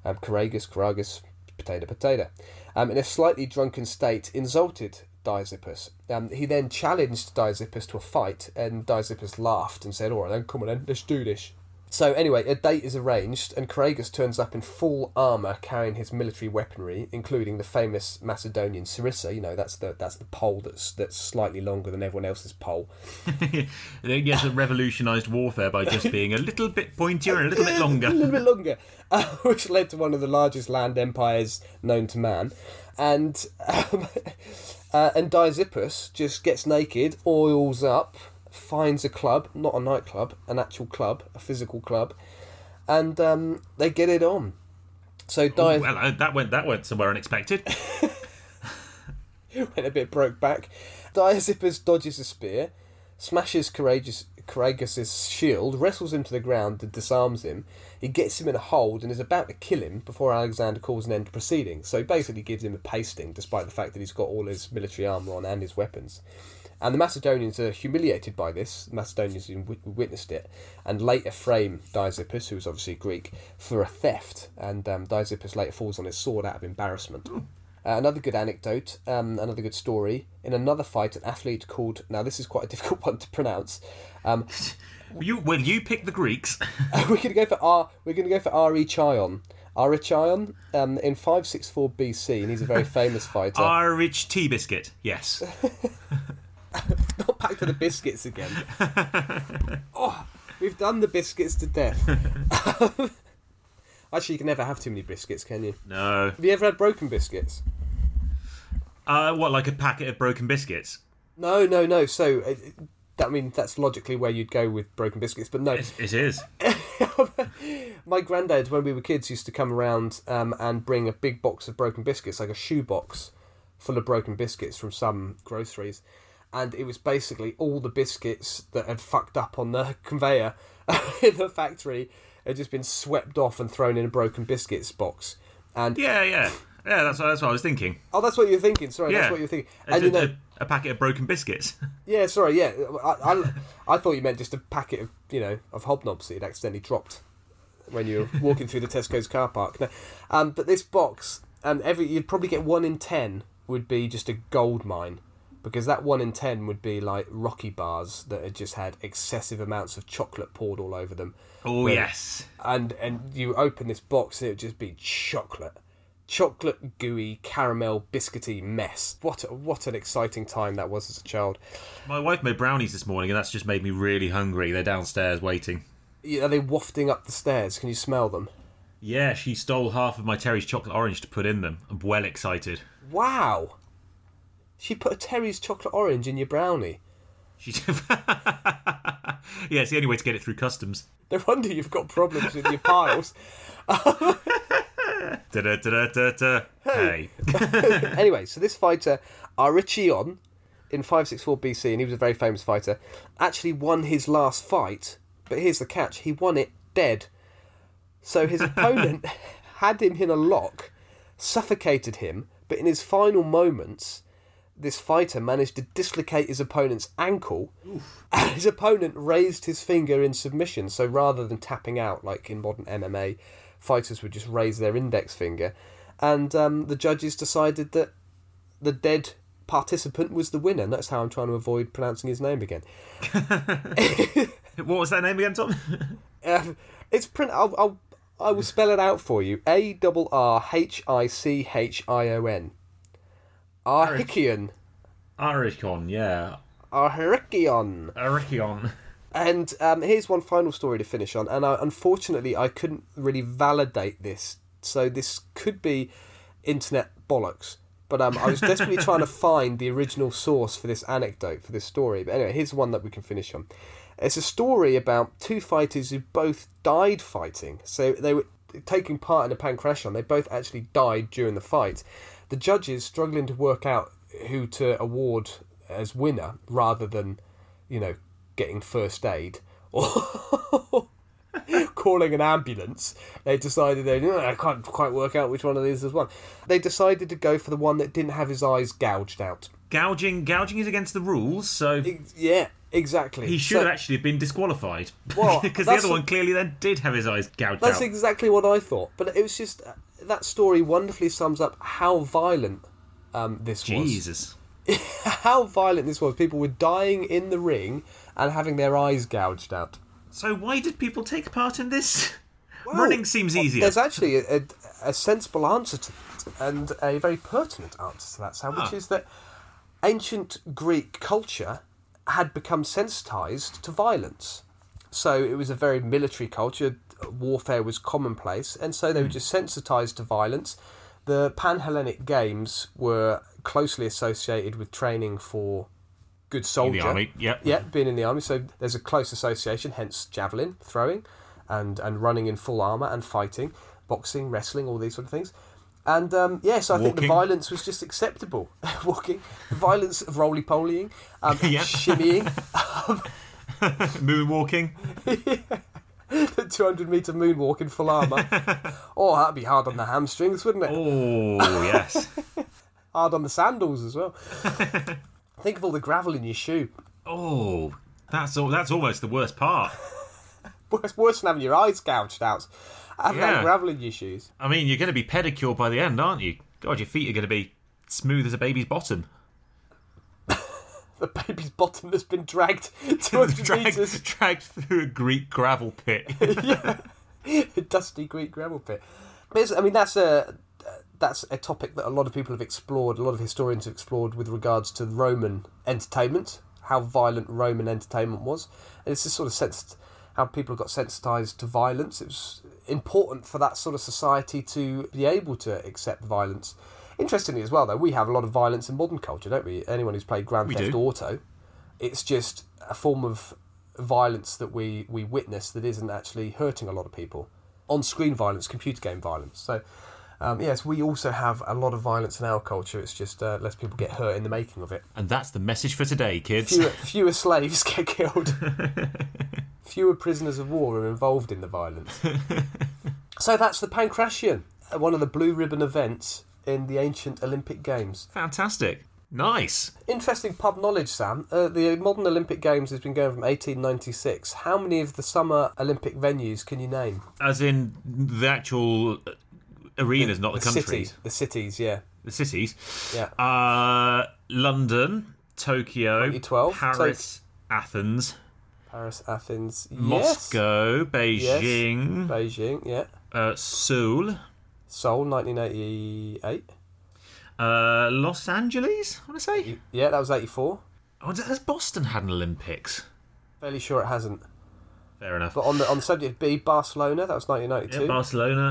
um, Coragus, Coragus, potato, potato, um, in a slightly drunken state, insulted Dioxippus. Um, he then challenged Dioxippus to a fight, and Dioxippus laughed and said, alright then, come on then, let's do this. So anyway, a date is arranged, and Coragus turns up in full armour carrying his military weaponry, including the famous Macedonian sarissa. You know, that's the that's the pole that's that's slightly longer than everyone else's pole. Yes, it revolutionised warfare by just being a little bit pointier and a little bit longer. a little bit longer, uh, which led to one of the largest land empires known to man. And um, uh, and Dioxippus just gets naked, oils up, finds a club, not a nightclub, an actual club, a physical club, and um, they get it on. So Di- Ooh, well, that went that went somewhere unexpected. Went a bit broke back. Dioxippus dodges a spear, smashes Courageous, Coragus' shield, wrestles him to the ground and disarms him. He gets him in a hold and is about to kill him before Alexander calls an end to proceedings. So he basically gives him a pasting, despite the fact that he's got all his military armour on and his weapons. And the Macedonians are humiliated by this. The Macedonians who witnessed it, and later frame Dioxippus, who was obviously Greek, for a theft. And um, Dioxippus later falls on his sword out of embarrassment. Uh, another good anecdote, um, another good story. In another fight, an athlete called... Now, this is quite a difficult one to pronounce. Um, you, well, you pick the Greeks. we're going to go for R. We're going to go for Arichion. Arichion um, in five sixty-four B C, and he's a very famous fighter. Arich tea biscuit, yes. Not back to the biscuits again. Oh, we've done the biscuits to death. Actually, you can never have too many biscuits, can you? No. Have you ever had broken biscuits? Uh, what, like a packet of broken biscuits? No, no, no. So, uh, that, I mean, that's logically where you'd go with broken biscuits, but no. It, it is. My granddad, when we were kids, used to come around um, and bring a big box of broken biscuits, like a shoebox full of broken biscuits from some groceries. And it was basically all the biscuits that had fucked up on the conveyor in the factory had just been swept off and thrown in a broken biscuits box. And yeah, yeah. Yeah, that's what, that's what I was thinking. Oh, that's what you were thinking. Sorry, yeah. that's what you were thinking. And, a, you know, a, a packet of broken biscuits. Yeah, sorry, yeah. I, I, I thought you meant just a packet of, you know, of hobnobs that you'd accidentally dropped when you were walking through the Tesco's car park. No, um, but this box, and every you'd probably get one in ten would be just a gold mine. Because that one in ten would be like Rocky bars that had just had excessive amounts of chocolate poured all over them. Oh, when, yes. And and you open this box and it would just be chocolate. Chocolate, gooey, caramel, biscuity mess. What a, what an exciting time that was as a child. My wife made brownies this morning and that's just made me really hungry. They're downstairs waiting. Yeah, are they wafting up the stairs? Can you smell them? Yeah, she stole half of my Terry's chocolate orange to put in them. I'm well excited. Wow. She put a Terry's chocolate orange in your brownie. She did. Yeah, it's the only way to get it through customs. No wonder you've got problems with your piles. Hey. Anyway, so this fighter, Arichion, in five sixty-four B C, and he was a very famous fighter, actually won his last fight, but here's the catch, he won it dead. So his opponent had him in a lock, suffocated him, but in his final moments, this fighter managed to dislocate his opponent's ankle. Oof. And his opponent raised his finger in submission. So rather than tapping out, like in modern M M A, fighters would just raise their index finger. And um, the judges decided that the dead participant was the winner. And that's how I'm trying to avoid pronouncing his name again. What was that name again, Tom? um, it's print. I'll, I'll, I will spell it out for you. A R R H I C H I O N. Arichion. Arichion, yeah. Arichion. Arichion. And um, here's one final story to finish on, and I, unfortunately I couldn't really validate this, so this could be internet bollocks, but um, I was desperately trying to find the original source for this anecdote, for this story, but anyway, here's one that we can finish on. It's a story about two fighters who both died fighting, so they were taking part in a Pankration, they both actually died during the fight. The judges struggling to work out who to award as winner rather than, you know, getting first aid or calling an ambulance. They decided, they oh, I can't quite work out which one of these is one. They decided to go for the one that didn't have his eyes gouged out. Gouging gouging is against the rules, so... Yeah, exactly. He should so, have actually been disqualified. Well, because the other one clearly then did have his eyes gouged that's out. That's exactly what I thought. But it was just... That story wonderfully sums up how violent um, this Jesus. was. Jesus. How violent this was. People were dying in the ring and having their eyes gouged out. So why did people take part in this? Well, running seems well, easier. There's actually a, a, a sensible answer to that, and a very pertinent answer to that, Sam, which oh. is that ancient Greek culture had become sensitised to violence. So it was a very military culture. Warfare was commonplace, and so they were just sensitised to violence. The Pan-Hellenic Games were closely associated with training for good soldier. In the army, yep. Yeah, being in the army, so there's a close association, hence javelin, throwing, and, and running in full armour, and fighting, boxing, wrestling, all these sort of things. And, um, yeah, so I Walking. think the violence was just acceptable. Walking, the violence of roly-polying, um, shimmying. um, Moonwalking. Yeah. The two hundred metre moonwalk in full armour. Oh, that'd be hard on the hamstrings, wouldn't it? Oh, yes. Hard on the sandals as well. Think of all the gravel in your shoe. Oh, that's all, that's almost the worst part. It's worse than having your eyes gouged out. Having yeah. that gravel in your shoes. I mean, you're going to be pedicured by the end, aren't you? God, your feet are going to be smooth as a baby's bottom. The baby's bottom that's been dragged two hundred dragged, metres. Dragged through a Greek gravel pit. Yeah, a dusty Greek gravel pit. But I mean, that's a that's a topic that a lot of people have explored, a lot of historians have explored with regards to Roman entertainment, how violent Roman entertainment was. And it's just sort of sensed, how people got sensitised to violence. It was important for that sort of society to be able to accept violence. Interestingly as well, though, we have a lot of violence in modern culture, don't we? Anyone who's played Grand we Theft do. Auto, it's just a form of violence that we, we witness that isn't actually hurting a lot of people. On-screen violence, computer game violence. So, um, yes, we also have a lot of violence in our culture. It's just uh, less people get hurt in the making of it. And that's the message for today, kids. Fewer, fewer slaves get killed. Fewer prisoners of war are involved in the violence. So that's the Pankration, one of the blue ribbon events in the ancient Olympic Games. Fantastic. Nice. Interesting pub knowledge, Sam. Uh, the modern Olympic Games has been going from eighteen ninety-six. How many of the summer Olympic venues can you name? As in the actual arenas, the, not the, the countries. City, the cities, yeah. The cities. Yeah. Uh, London, Tokyo, twenty twelve, Paris, to- Athens. Paris, Athens, yes. Moscow, Beijing. Yes. Beijing, yeah. Uh, Seoul. Seoul, nineteen eighty-eight. Uh, Los Angeles, I want to say? Yeah, that was eighty-four. Oh, has Boston had an Olympics? Fairly sure it hasn't. Fair enough. But on the on the subject B, Barcelona, that was nineteen ninety-two. Yeah, Barcelona.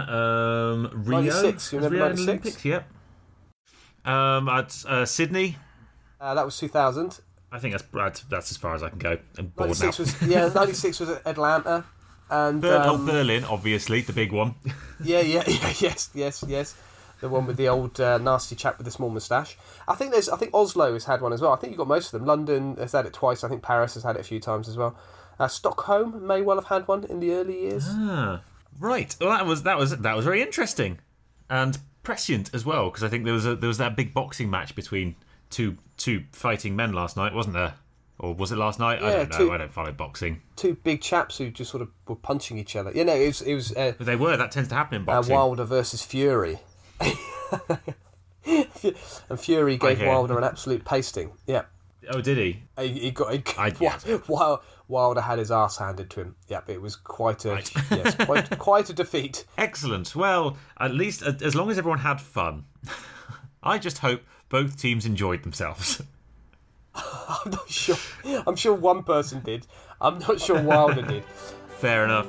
Um, Rio. ninety-six, you remember ninety-six? Olympics, yep. Um, I'd, uh, Sydney. Uh, that was two thousand. I think that's that's as far as I can go. I'm bored now. Was, yeah, ninety-six was Atlanta. And Berlin, um, Berlin, obviously, the big one. Yeah, yeah, yeah, yes, yes, yes. the one with the old uh, nasty chap with the small moustache. I think there's. I think Oslo has had one as well. I think you've got most of them. London has had it twice. I think Paris has had it a few times as well. Uh, Stockholm may well have had one in the early years. Ah, right. Well, that was that was that was very interesting, and prescient as well, because I think there was a, there was that big boxing match between two two fighting men last night, wasn't there? Or was it last night? Yeah, I don't know. Two, I don't follow boxing. Two big chaps who just sort of were punching each other. You know, it was... It was uh, they were. That tends to happen in boxing. Uh, Wilder versus Fury. And Fury gave Wilder an absolute pasting. Yeah. Oh, did he? He, he got... He, I, yeah. Wilder had his arse handed to him. Yeah, it was quite a... Right. Yes, quite, quite a defeat. Excellent. Well, at least uh, as long as everyone had fun. I just hope both teams enjoyed themselves. I'm not sure. I'm sure one person did. I'm not sure Wilder did. Fair enough.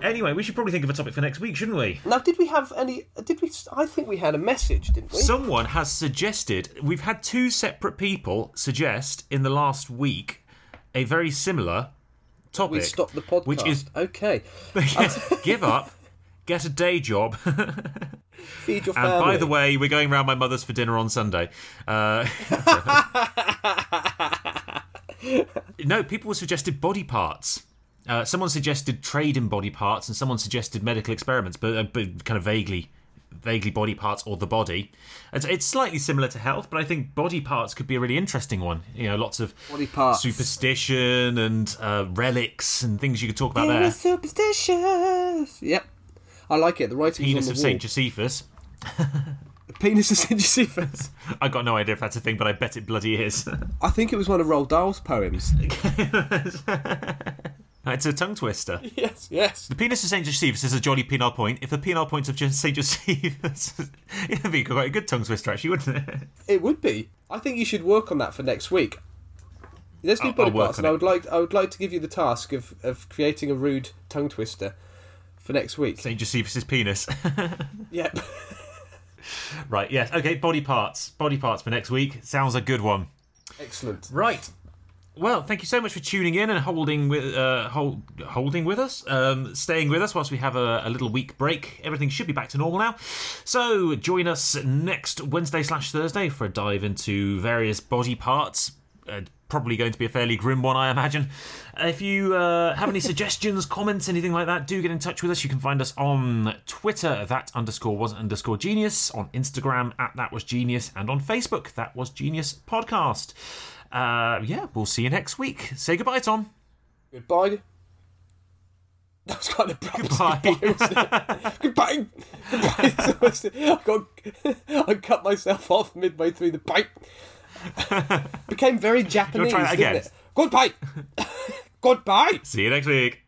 Anyway, we should probably think of a topic for next week, shouldn't we? Now, did we have any... Did we? I think we had a message, didn't we? Someone has suggested... We've had two separate people suggest in the last week a very similar topic. We stopped the podcast. Which is... Okay. Give up, get a day job... Feed your family. And by the way, we're going round my mother's for dinner on Sunday. Uh, no, people suggested body parts. Uh, someone suggested trade in body parts, and someone suggested medical experiments, but, uh, but kind of vaguely, vaguely body parts or the body. It's, it's slightly similar to health, but I think body parts could be a really interesting one. You know, lots of body parts. Superstition and uh, relics and things you could talk about there. There. Superstitious. Yep. I like it. The writing is on the wall. Penis of Saint Josephus. The penis of Saint Josephus. I got no idea if that's a thing, but I bet it bloody is. I think it was one of Roald Dahl's poems. It's a tongue twister. Yes, yes. The penis of Saint Josephus is a jolly penile point. If the penile points of Saint Josephus, it would be quite a good tongue twister, actually, wouldn't it? It would be. I think you should work on that for next week. Let's do I'll, body I'll parts, and I would like I would like to give you the task of, of creating a rude tongue twister. For next week. Saint Josephus' penis. Yep. Right, yes. Okay, body parts. Body parts for next week. Sounds a good one. Excellent. Right. Well, thank you so much for tuning in and holding with uh, hold, holding with us, um, staying with us whilst we have a, a little week break. Everything should be back to normal now. So join us next Wednesday slash Thursday for a dive into various body parts. Uh, probably going to be a fairly grim one, I imagine. If you uh, have any suggestions, comments, anything like that, do get in touch with us. You can find us on Twitter, that underscore wasn't underscore genius, on Instagram, at that was genius, and on Facebook, that was genius podcast. Uh, yeah, we'll see you next week. Say goodbye, Tom. Goodbye. That was kind of abrupt. Goodbye. Goodbye. Goodbye. I, got, I cut myself off midway through the pipe. Became very Japanese, didn't it? Goodbye. Goodbye. See you next week.